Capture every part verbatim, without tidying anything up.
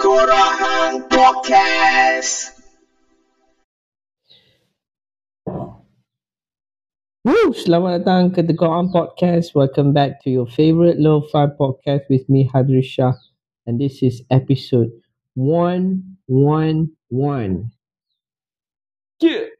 Tengkorak Hang Podcast. Woo, selamat datang ke The Gohan Podcast. Welcome back to your favorite lo-fi podcast with me, Hadri Shah. And this is episode one eleven. Yeah.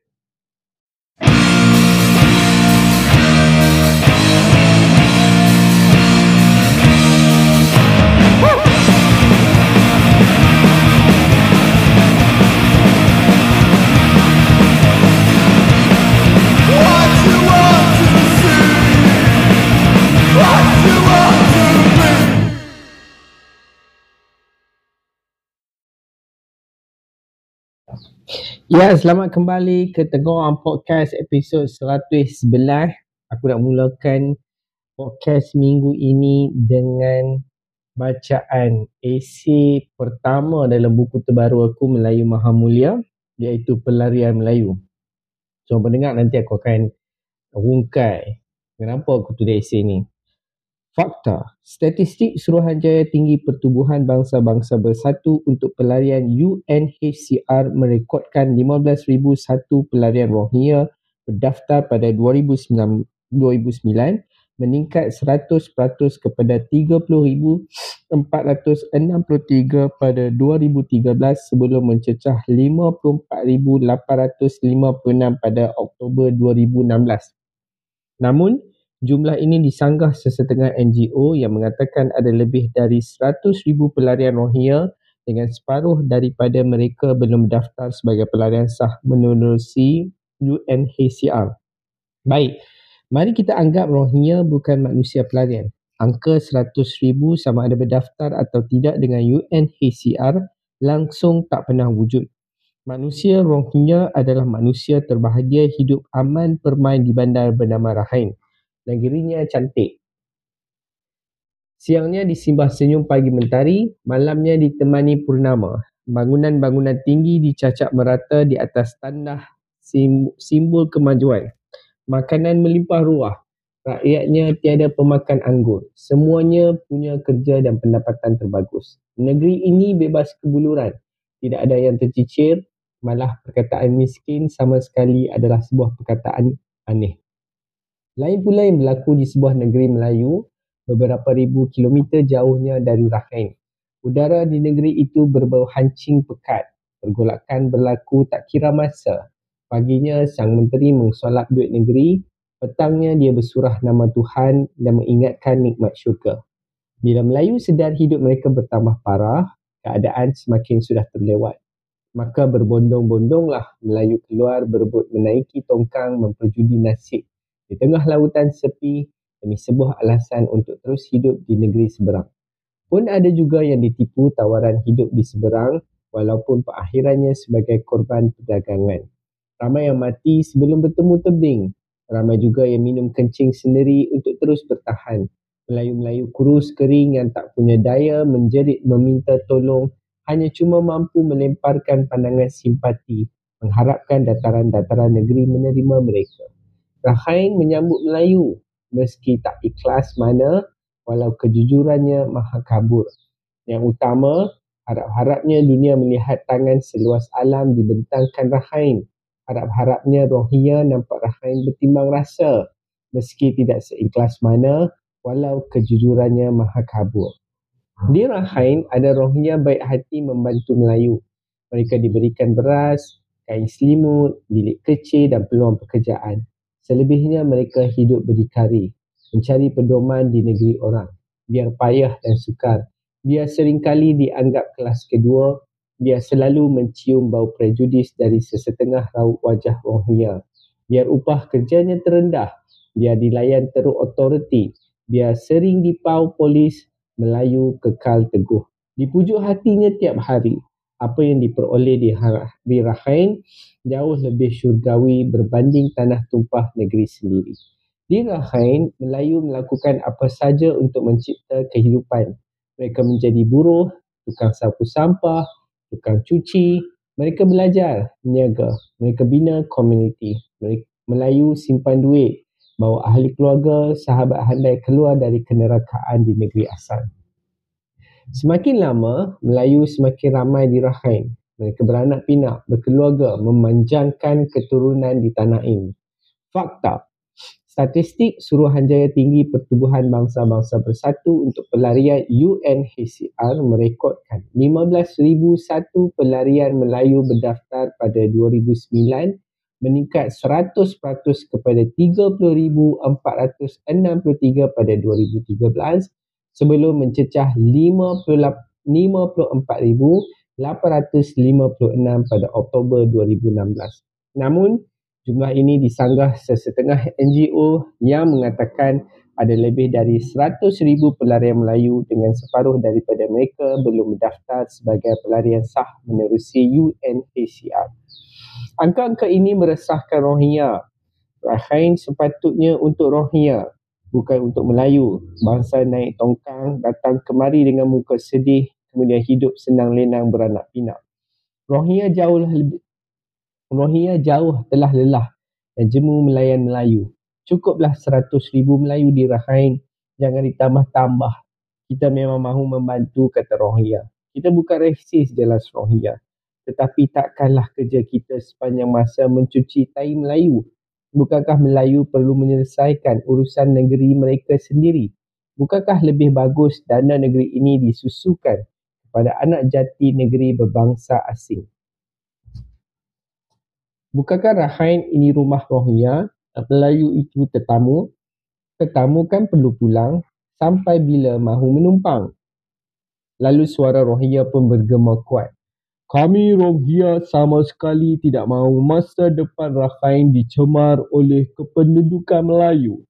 Ya, selamat kembali ke Tenggolam Podcast episod one eleven. Aku nak mulakan podcast minggu ini dengan bacaan esei pertama dalam buku terbaru aku, Melayu Maha Mulia, iaitu Pelarian Melayu. So, pendengar, nanti aku akan rungkai kenapa aku tulis esei ni. Fakta, statistik Suruhanjaya Tinggi Pertubuhan Bangsa-Bangsa Bersatu untuk pelarian U N H C R merekodkan lima belas ribu satu pelarian Rohingya berdaftar pada dua ribu sembilan, meningkat seratus peratus kepada tiga puluh ribu empat ratus enam puluh tiga pada dua ribu tiga belas sebelum mencecah lima puluh empat ribu lapan ratus lima puluh enam pada Oktober dua ribu enam belas. Namun, jumlah ini disanggah sesetengah N G O yang mengatakan ada lebih dari seratus ribu pelarian Rohingya dengan separuh daripada mereka belum daftar sebagai pelarian sah menerusi U N H C R. Baik, mari kita anggap Rohingya bukan manusia pelarian. Angka seratus ribu sama ada berdaftar atau tidak dengan U N H C R langsung tak pernah wujud. Manusia Rohingya adalah manusia terbahagia hidup aman permain di bandar bernama Rakhine. Negerinya cantik. Siangnya disimbah senyum pagi mentari, malamnya ditemani purnama. Bangunan-bangunan tinggi dicacak merata di atas tanah simbol kemajuan. Makanan melimpah ruah. Rakyatnya tiada pemakan anggur. Semuanya punya kerja dan pendapatan terbagus. Negeri ini bebas kebuluran. Tidak ada yang tercicir, malah perkataan miskin sama sekali adalah sebuah perkataan aneh. Lain pula yang berlaku di sebuah negeri Melayu beberapa ribu kilometer jauhnya dari Rakhine. Udara di negeri itu berbau hancing pekat. Pergolakan berlaku tak kira masa. Paginya sang menteri mengsolat duit negeri, petangnya dia bersurah nama Tuhan dan mengingatkan nikmat syurga. Bila Melayu sedar hidup mereka bertambah parah, keadaan semakin sudah terlewat. Maka berbondong-bondonglah Melayu keluar berebut menaiki tongkang memperjudi nasib di tengah lautan sepi demi sebuah alasan untuk terus hidup di negeri seberang. Pun ada juga yang ditipu tawaran hidup di seberang walaupun perakhirannya sebagai korban perdagangan. Ramai yang mati sebelum bertemu tebing. Ramai juga yang minum kencing sendiri untuk terus bertahan. Melayu-Melayu kurus kering yang tak punya daya menjerit meminta tolong hanya cuma mampu melemparkan pandangan simpati mengharapkan dataran-dataran negeri menerima mereka. Rakhine menyambut Melayu meski tak ikhlas mana walau kejujurannya maha kabur. Yang utama, harap-harapnya dunia melihat tangan seluas alam dibentangkan Rakhine. Harap-harapnya Rohingya nampak Rakhine bertimbang rasa meski tidak seikhlas mana walau kejujurannya maha kabur. Di Rakhine ada Rohingya baik hati membantu Melayu. Mereka diberikan beras, kain selimut, bilik kecil dan peluang pekerjaan. Selebihnya mereka hidup berdikari, mencari pedoman di negeri orang. Biar payah dan sukar, dia seringkali dianggap kelas kedua, dia selalu mencium bau prejudis dari sesetengah raut wajah Rohingya. Biar upah kerjanya terendah, dia dilayan teruk otoriti, dia sering dipau polis, Melayu kekal teguh. Dipujuk hatinya tiap hari. Apa yang diperoleh di, di Rakhine jauh lebih syurgawi berbanding tanah tumpah negeri sendiri. Di Rakhine, Melayu melakukan apa saja untuk mencipta kehidupan. Mereka menjadi buruh, tukang sapu sampah, tukang cuci. Mereka belajar, meniaga. Mereka bina komuniti. Mereka, Melayu simpan duit, bawa ahli keluarga, sahabat handai keluar dari kenerakaan di negeri asal. Semakin lama, Melayu semakin ramai di Rakhine. Mereka beranak pinak, berkeluarga, memanjangkan keturunan di tanah ini. Fakta. Statistik Suruhanjaya Tinggi Pertubuhan Bangsa-Bangsa Bersatu untuk pelarian U N H C R merekodkan lima belas ribu satu pelarian Melayu berdaftar pada dua ribu sembilan, meningkat seratus peratus kepada tiga puluh ribu empat ratus enam puluh tiga pada dua ribu tiga belas sebelum mencecah lima puluh empat ribu lapan ratus lima puluh enam pada Oktober dua ribu enam belas. Namun, jumlah ini disanggah sesetengah N G O yang mengatakan ada lebih dari seratus ribu pelarian Melayu dengan separuh daripada mereka belum mendaftar sebagai pelarian sah menerusi U N H C R. Angka-angka ini meresahkan Rohingya. Rakhine sepatutnya untuk Rohingya, bukan untuk Melayu. Bangsa naik tongkang datang kemari dengan muka sedih, kemudian hidup senang lenang beranak pinak. Rohingya jauh Rohingya jauh telah lelah dan jemu melayan Melayu. Cukuplah seratus ribu Melayu di Rakhine, jangan ditambah-tambah. Kita memang mahu membantu, kata Rohingya. Kita bukan resis, jelas Rohingya. Tetapi takkanlah kerja kita sepanjang masa mencuci tai Melayu. Bukankah Melayu perlu menyelesaikan urusan negeri mereka sendiri? Bukankah lebih bagus dana negeri ini disusukan pada anak jati negeri berbangsa asing? Bukankah Rakhine ini rumah Rohingya, Melayu itu tetamu? Tetamu kan perlu pulang, sampai bila mahu menumpang? Lalu suara Rohingya pun bergema kuat. Kami Rohingya sama sekali tidak mahu masa depan Rakhine dicemar oleh kependudukan Melayu.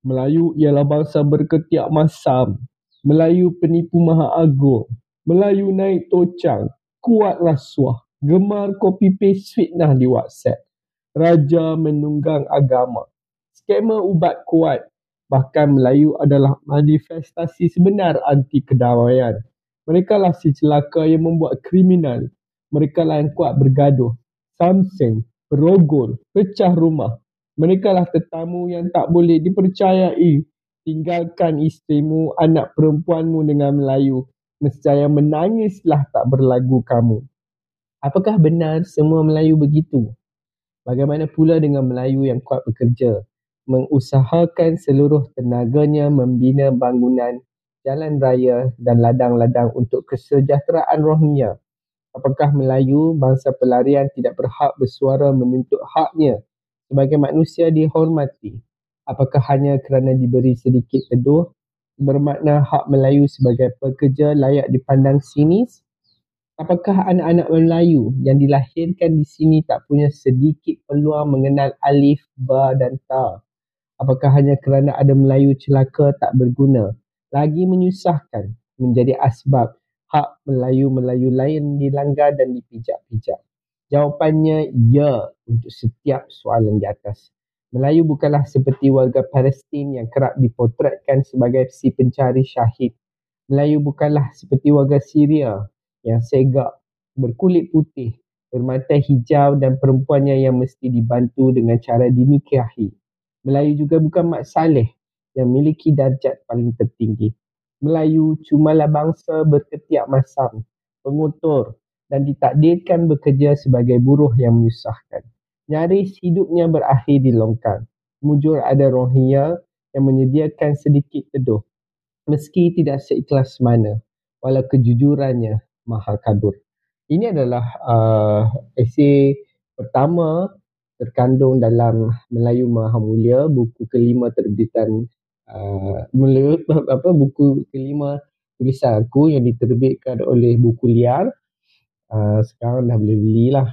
Melayu ialah bangsa berketiak masam. Melayu penipu maha agung. Melayu naik tocang, kuat rasuah, gemar copy paste fitnah di WhatsApp. Raja menunggang agama. Skema ubat kuat. Bahkan Melayu adalah manifestasi sebenar anti kedamaian. Mereka lah si celaka yang membuat kriminal. Mereka lah yang kuat bergaduh, samseng, berogol, pecah rumah. Mereka lah tetamu yang tak boleh dipercayai. Tinggalkan isterimu, anak perempuanmu dengan Melayu. Nescaya menangislah tak berlagu kamu. Apakah benar semua Melayu begitu? Bagaimana pula dengan Melayu yang kuat bekerja, mengusahakan seluruh tenaganya membina bangunan, jalan raya dan ladang-ladang untuk kesejahteraan Rohingya? Apakah Melayu, bangsa pelarian, tidak berhak bersuara menuntut haknya sebagai manusia dihormati? Apakah hanya kerana diberi sedikit teduh bermakna hak Melayu sebagai pekerja layak dipandang sinis? Apakah anak-anak Melayu yang dilahirkan di sini tak punya sedikit peluang mengenal alif, ba dan ta? Apakah hanya kerana ada Melayu celaka tak berguna, lagi menyusahkan, menjadi asbab hak Melayu-Melayu lain dilanggar dan dipijak-pijak? Jawapannya ya untuk setiap soalan di atas. Melayu bukanlah seperti warga Palestin yang kerap dipotretkan sebagai si pencari syahid. Melayu bukanlah seperti warga Syria yang segak, berkulit putih, bermata hijau dan perempuannya yang mesti dibantu dengan cara dinikahi. Melayu juga bukan mak saleh yang memiliki darjat paling tertinggi. Melayu cumalah bangsa berketiak masam, pengotor dan ditakdirkan bekerja sebagai buruh yang menyusahkan. Nyaris hidupnya berakhir di longkang. Mujur ada Rohingya yang menyediakan sedikit teduh, meski tidak seikhlas mana, walau kejujurannya mahal kabur. Ini adalah uh, esei pertama terkandung dalam Melayu Maha Mulia, buku kelima terbitan uh, Melayu, apa buku kelima tulisan aku yang diterbitkan oleh Buku Liar. Uh, sekarang dah boleh belilah.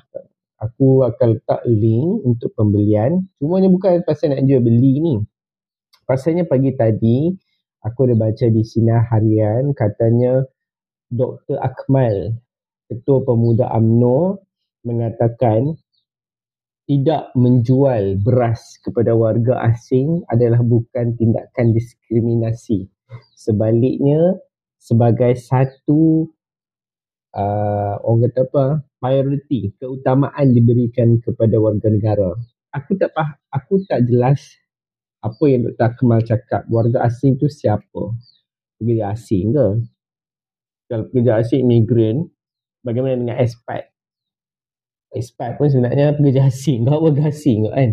Aku akan letak link untuk pembelian. Cumanya bukan pasal nak jual beli ni. Pasalnya pagi tadi, aku ada baca di Sinar Harian, katanya Doktor Akmal, Ketua Pemuda U M N O, mengatakan tidak menjual beras kepada warga asing adalah bukan tindakan diskriminasi. Sebaliknya, sebagai satu Uh, orang kata apa, priority, keutamaan diberikan kepada warga negara. Aku tak faham, aku tak jelas apa yang Doktor Akmal cakap. Warga asing tu siapa? Warga asing ke? kalau pekerja asyik migran, bagaimana dengan expat? Expat pun sebenarnya pekerja asing, kau pekerja asing kan.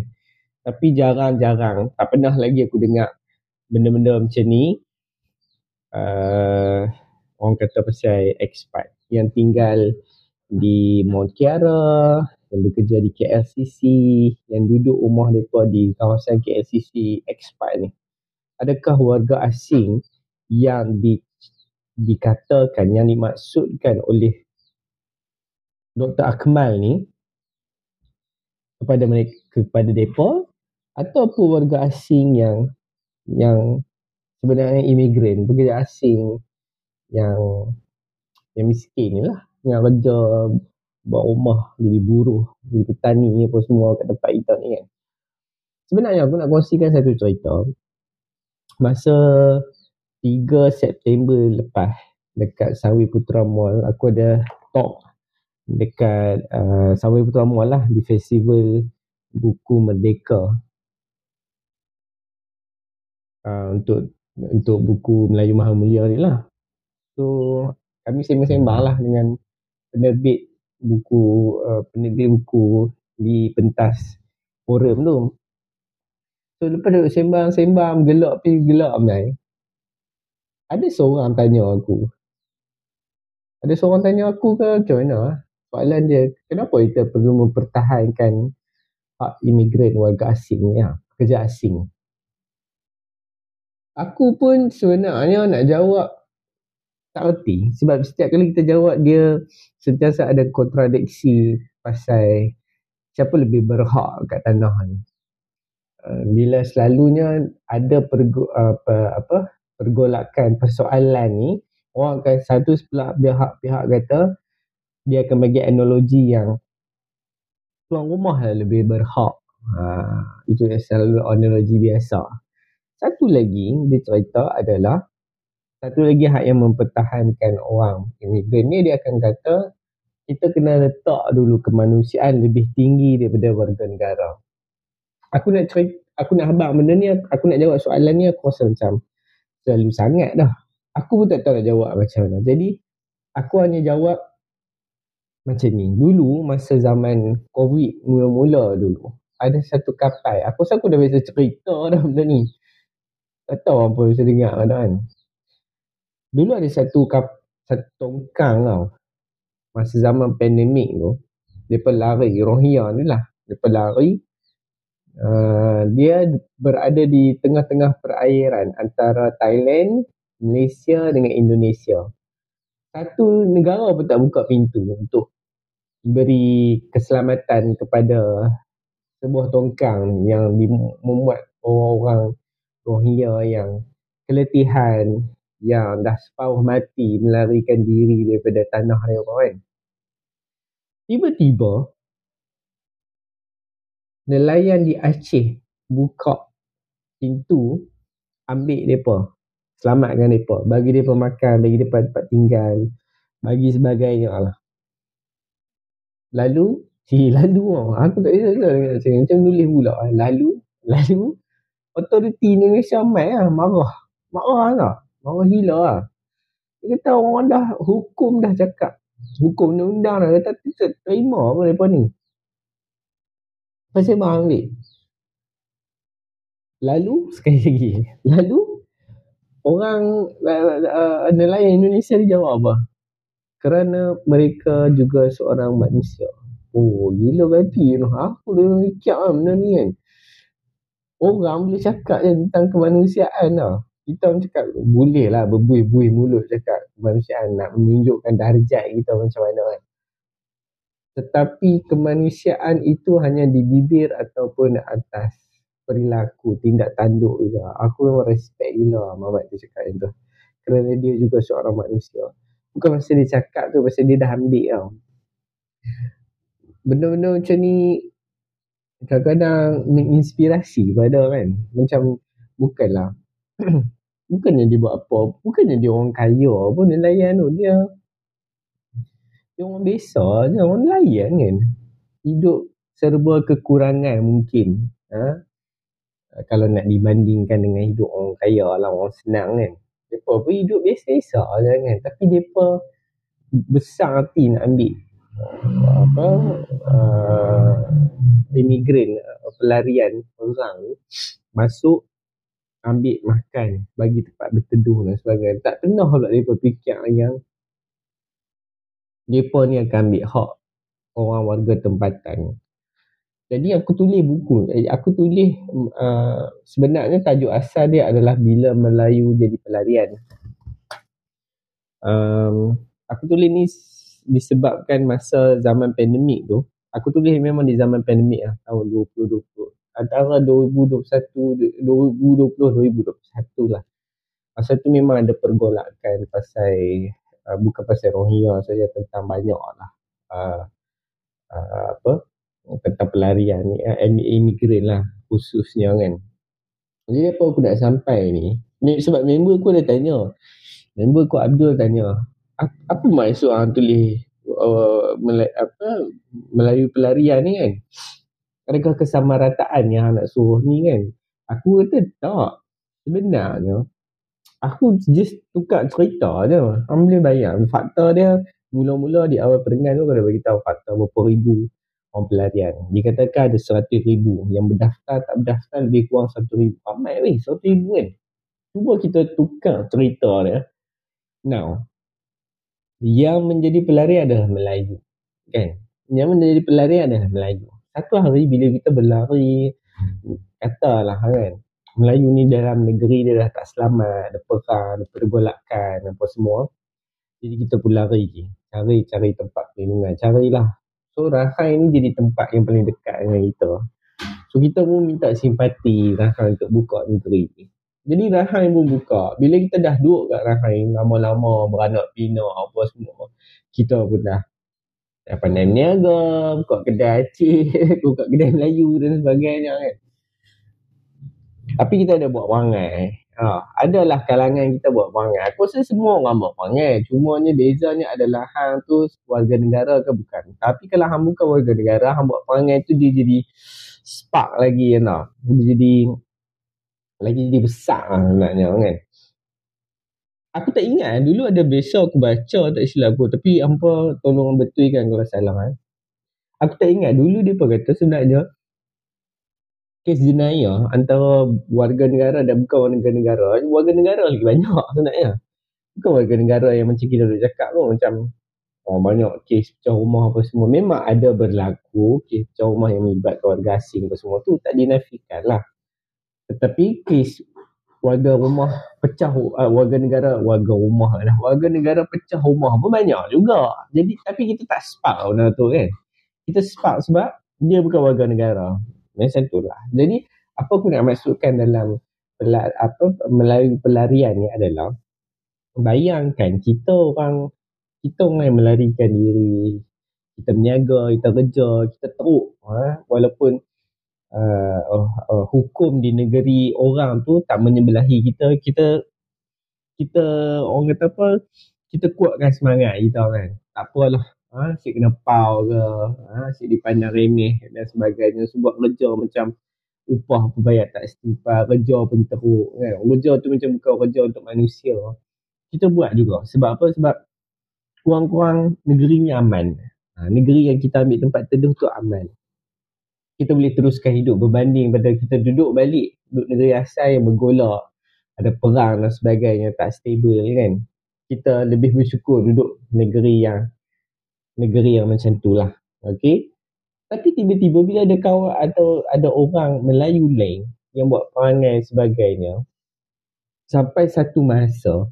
Tapi jarang-jarang, tak pernah lagi aku dengar benda-benda macam ni. Uh, orang kata pasal expat yang tinggal di Mont Kiara, yang bekerja di K L C C, yang duduk rumah mereka di kawasan K L C C, expat ni. Adakah warga asing yang di, dikatakan, yang dimaksudkan oleh Doktor Akmal ni kepada mereka, kepada depa, ataupun warga asing yang yang sebenarnya imigran, pekerja asing yang yang miskin ni lah, yang kerja buat rumah, jadi buruh, jadi petani apa semua kat tempat kita ni kan. Sebenarnya aku nak kongsikan satu cerita. Masa tiga September lepas dekat Sunway Putra Mall, aku ada talk dekat uh, Sunway Putra Mall lah, di Festival Buku Merdeka, uh, untuk untuk buku Melayu Maha Mulia ni lah. So kami sembang-sembang lah dengan penerbit buku, uh, penerbit buku di pentas forum tu. So lepas duduk sembang-sembang, gelak pergi gelak amai, ada seorang tanya aku, ada seorang tanya aku ke macam mana? Soalan dia, kenapa kita perlu mempertahankan hak imigran, warga asing, ya, pekerja asing? Aku pun sebenarnya nak jawab tak erti, sebab setiap kali kita jawab, dia sentiasa ada kontradiksi pasal siapa lebih berhak kat tanah ni. Uh, bila selalunya ada pergo, apa, apa, pergolakan persoalan ni, orang akan satu sebelah pihak-pihak kata, dia akan bagi analogi yang tuan rumah lah lebih berhak. Ha, itu selalu analogi biasa. Satu lagi dia cerita adalah, satu lagi hak yang mempertahankan orang imigran ni, dia akan kata kita kena letak dulu kemanusiaan lebih tinggi daripada warga negara. Aku nak cerita, aku nak habaq benda ni, aku nak jawab soalan ni, aku rasa macam terlalu sangat dah. Aku pun tak tahu nak jawab macam mana. Jadi aku hanya jawab macam ni. Dulu masa zaman COVID mula-mula dulu, ada satu kapal, aku rasa aku dah biasa cerita dah benda ni, tak tahu apa biasa dengar kan. Dulu ada satu kap, satu tongkang tau, masa zaman pandemik tu, mereka lari, Rohingya ni lah, mereka lari, uh, dia berada di tengah-tengah perairan antara Thailand, Malaysia dengan Indonesia. Satu negara pun tak buka pintu untuk beri keselamatan kepada sebuah tongkang yang memuat orang-orang Rohingya yang keletihan, yang dah sepauh mati melarikan diri daripada tanah mereka kan. Tiba-tiba nelayan di Aceh buka pintu, ambil mereka, selamatkan mereka, bagi mereka makan, bagi mereka tempat tinggal, bagi sebagainya lah. Lalu, si lalu aku tak kisah dengan saya, macam nulis pula. Lalu, lalu, otoriti Indonesia mai lah, marah. Marah lah, marah gila lah. Dia kata orang dah, hukum dah cakap, hukum undang-undang dah kata, kita terima apa mereka ni. Pasal bang ambil. Lalu, sekali lagi, lalu, orang uh, nelayan Indonesia dia jawab apa? Kerana mereka juga seorang manusia. Oh, gila berarti tu. Aku dah fikir lah benda ni kan. Orang boleh cakap je tentang kemanusiaan lah. Kita orang cakap boleh lah berbuih-buih mulut cakap kemanusiaan, nak menunjukkan darjat kita macam mana kan. Tetapi kemanusiaan itu hanya di bibir ataupun atas perilaku, tindak tanduk je. Aku memang respect gila Mamat tu cakap macam tu, kerana dia juga seorang manusia. Bukan masa dia cakap tu, masa dia dah ambil tau. Benda-benda macam ni kadang-kadang menginspirasi pada kan. Macam bukanlah bukannya dia buat apa, bukannya dia orang kaya pun nelayan tu. Dia Dia orang biasa, dia orang nelayan kan, hidup serba kekurangan mungkin. Ha? Kalau nak dibandingkan dengan hidup orang kaya lah, orang senang kan. mereka pun hidup biasa-biasa lah kan, tapi mereka besar hati nak ambil apa uh, imigran, pelarian orang ni masuk ambil makan, bagi tempat berteduh dan sebagainya. Tak pernah pula mereka fikir yang mereka ni akan ambil hak orang warga tempatan. Jadi aku tulis buku, aku tulis uh, sebenarnya tajuk asal dia adalah Bila Melayu Jadi Pelarian. Um, aku tulis ni disebabkan masa zaman pandemik tu. Aku tulis memang di zaman pandemik lah, tahun dua ribu dua puluh. Antara dua ribu dua puluh satu, dua ribu dua puluh, dua ribu dua puluh satu lah. Masa tu memang ada pergolakan pasal, uh, bukan pasal Rohingya saja, tentang banyak lah. Uh, uh, apa? Tentang pelarian ni, imigran lah khususnya kan. Jadi apa aku nak sampai ni, sebab member aku ada tanya, member aku Abdul tanya, apa maksud orang tulis uh, Melayu, apa, Melayu pelarian ni kan, adakah kesamarataan yang nak suruh ni kan? Aku kata tak, sebenarnya aku just tukar cerita je. Aku boleh bayang fakta dia. Mula-mula di awal perengan tu aku dah beritahu fakta berapa ribu orang pelarian. Dikatakan ada seratus ribu, yang berdaftar tak berdaftar lebih kurang satu ribu. Ramai weh, seratus ribu kan. Cuba kita tukar cerita dia. Now, yang menjadi pelarian adalah Melayu kan. Yang menjadi pelarian adalah Melayu. Satu hari bila kita berlari, katalah kan, Melayu ni dalam negeri dia dah tak selamat, ada perang, ada pergolakan, apa semua. Jadi kita pun lari je, cari-cari tempat perlindungan, carilah. So Rakhine ni jadi tempat yang paling dekat dengan kita. So kita pun minta simpati Rakhine untuk buka negeri ni. Jadi Rakhine pun buka. Bila kita dah duduk kat Rakhine lama-lama, beranak pinak apa semua, kita pun dah dah pandai meniaga, buka kedai Aceh, buka kedai Melayu dan sebagainya kan. Tapi kita ada buat perangai. Ha, adalah kalangan kita buat perangai. Aku rasa semua orang buat perangai. Cumanya bezanya adalah hang tu warga negara ke bukan. Tapi kalau hang bukan warga negara, hang buat perangai tu dia jadi spark lagi kan. Tau? Dia jadi lagi jadi besar lah sebenarnya kan. Aku tak ingat dulu ada biasa aku baca tak silap aku. Tapi hampa tolong betulkan kalau salah kan. Aku tak ingat dulu dia pun kata sebenarnya kes jenayah antara warga negara dan bukan warga negara, warga negara lagi banyak sebenarnya. Bukan warga negara yang macam kita duduk cakap tu, macam oh, banyak kes pecah rumah apa semua. Memang ada berlaku kes pecah rumah yang melibatkan warga asing apa semua tu, tak dinafikan lah. Tetapi kes warga rumah pecah, uh, warga negara, warga rumah lah, warga negara pecah rumah pun banyak juga. Jadi tapi kita tak spark benda tu kan. Kita spark sebab dia bukan warga negara. Macam tu lah. Jadi apa aku nak masukkan dalam pelar, apa Melayu pelarian ni adalah, bayangkan kita orang, kita orang yang melarikan diri, kita berniaga, kita kerja, kita teruk ha? Walaupun uh, uh, uh, hukum di negeri orang tu tak menyebelahi kita, kita kita orang kata apa, kita kuatkan semangat kita kan. Tak apalah. Ha, asyik kena pau ke, ha, asyik dipandang remeh dan sebagainya. Sebab kerja macam upah pun bayar tak setimpal, kerja pun teruk kan. Kerja tu macam bukan kerja untuk manusia. Kita buat juga. Sebab apa? Sebab kurang-kurang negeri ni aman. Ha, negeri yang kita ambil tempat teduh tu aman. Kita boleh teruskan hidup berbanding pada kita duduk balik, duduk negeri asal yang bergolak, ada perang dan sebagainya, tak stable kan. Kita lebih bersyukur duduk negeri yang negeri yang macam tu lah. Okay. Tapi tiba-tiba bila ada kawan atau ada orang Melayu lain yang buat perangai sebagainya, sampai satu masa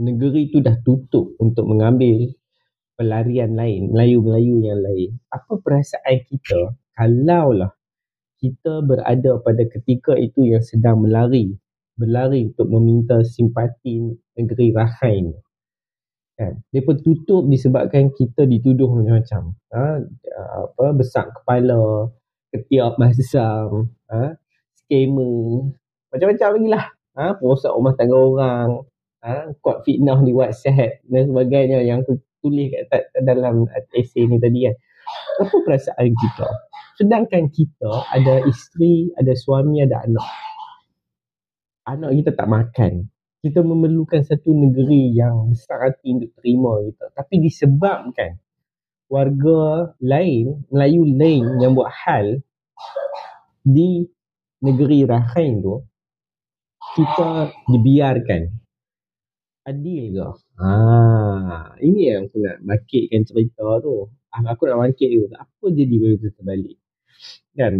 negeri tu dah tutup untuk mengambil pelarian lain, Melayu-Melayu yang lain. Apa perasaan kita kalaulah kita berada pada ketika itu yang sedang melari, berlari untuk meminta simpati negeri Rakhine? Kan? Mereka tutup disebabkan kita dituduh macam-macam, ha? Apa, besar kepala, ketiak masam, ha? Scammer, macam-macam lagi lah, ha? Perosak rumah tangga orang, ha? Kod fitnah di WhatsApp dan sebagainya yang aku tulis kat, dalam esei ni tadi kan. Apa perasaan kita? Sedangkan kita ada isteri, ada suami, ada anak. Anak kita tak makan, kita memerlukan satu negeri yang besar hati untuk terima kita. Tapi disebabkan warga lain, Melayu lain yang buat hal di negeri Rakhine tu, kita dibiarkan. Adil ke? Ah, ini yang aku nak bangkitkan cerita tu. Aku nak bangkit tu. Apa jadi kalau kita terbalik? Kan?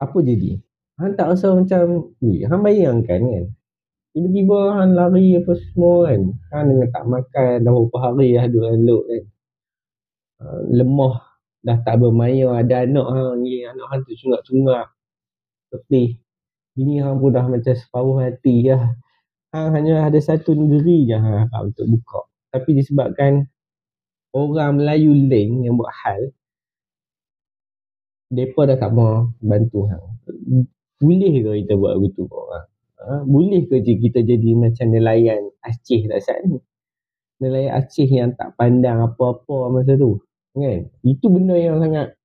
Apa jadi? Han tak rasa macam, ui, Han bayangkan kan? Tiba-tiba Han lari apa semua kan. Han dengan tak makan dah berapa hari dah duduk elok kan. Uh, lemah. Dah tak bermaya. Ada anak Han. Anak Han tu cungak-cungak. Tapi bini Han pun dah macam separuh hati lah. Han hanya ada satu negeri je Han harap untuk buka. Tapi disebabkan orang Melayu lain yang buat hal, mereka dah tak mau bantu Han. Boleh ke kita buat begitu kat orang? Ha? Boleh ke kita jadi macam nelayan Aceh kat saat ni? Nelayan Aceh yang tak pandang apa-apa masa tu. Kan? Itu benda yang sangat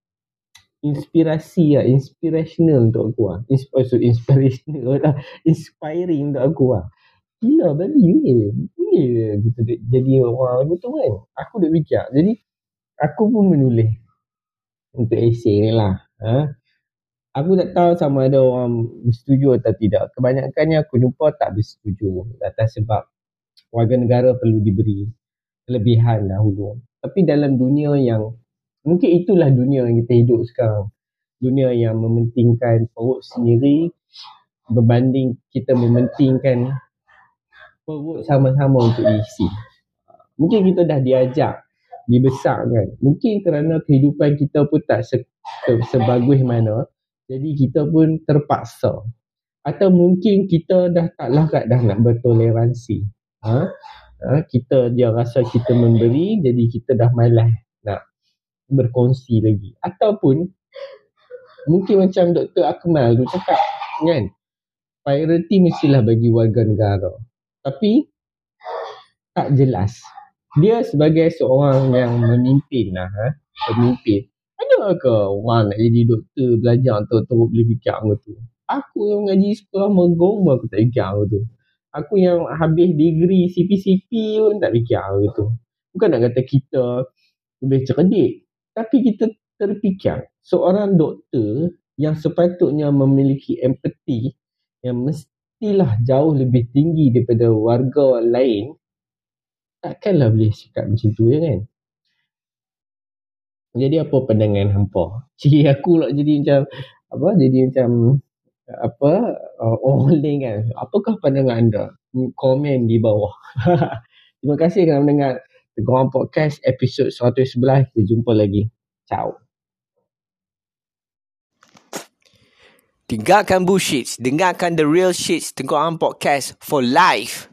inspirasi lah. Inspirational untuk aku lah. Insp- so, inspirational lah. Inspiring untuk aku lah. Gila, babi. Boleh. Boleh kita jadi orang begitu kan? Aku dah fikir. Jadi, aku pun menulis untuk esei ni lah. Ha? Aku tak tahu sama ada orang bersetuju atau tidak. Kebanyakannya aku jumpa tak bersetuju atas sebab warga negara perlu diberi kelebihan dahulu. Tapi dalam dunia yang, mungkin itulah dunia yang kita hidup sekarang. Dunia yang mementingkan perut sendiri berbanding kita mementingkan perut sama-sama untuk diisi. Mungkin kita dah diajak, dibesarkan. Mungkin kerana kehidupan kita pun tak se- sebagus mana. Jadi kita pun terpaksa. Atau mungkin kita dah taklah kat dah nak bertoleransi. Ha? Ha? Kita dia rasa kita memberi, jadi kita dah malas nak berkongsi lagi. Ataupun mungkin macam Doktor Akmal tu cakap kan, priority mestilah bagi warga negara. Tapi tak jelas. Dia sebagai seorang yang memimpin lah. Ha? Pemimpin. Ke orang nak jadi doktor belajar teruk-teruk boleh fikir aku tu. Aku yang mengaji sekolah menggong aku tak fikir aku tu. Aku yang habis degree C P C P pun tak fikir aku tu. Bukan nak kata kita lebih cerdik, tapi kita terfikir seorang doktor yang sepatutnya memiliki empati yang mestilah jauh lebih tinggi daripada warga lain takkanlah boleh cakap macam tu ya kan. Jadi apa pandangan hampa? Cik aku lah jadi macam apa? Jadi macam apa? Uh, orang lain kan? Apakah pandangan anda? Komen di bawah. Terima kasih kerana mendengar The Gohan Podcast episod seratus sebelas. Kita jumpa lagi. Ciao. Tinggalkan bullshit. Dengarkan the real shit. Tengkorak Hang Podcast for life.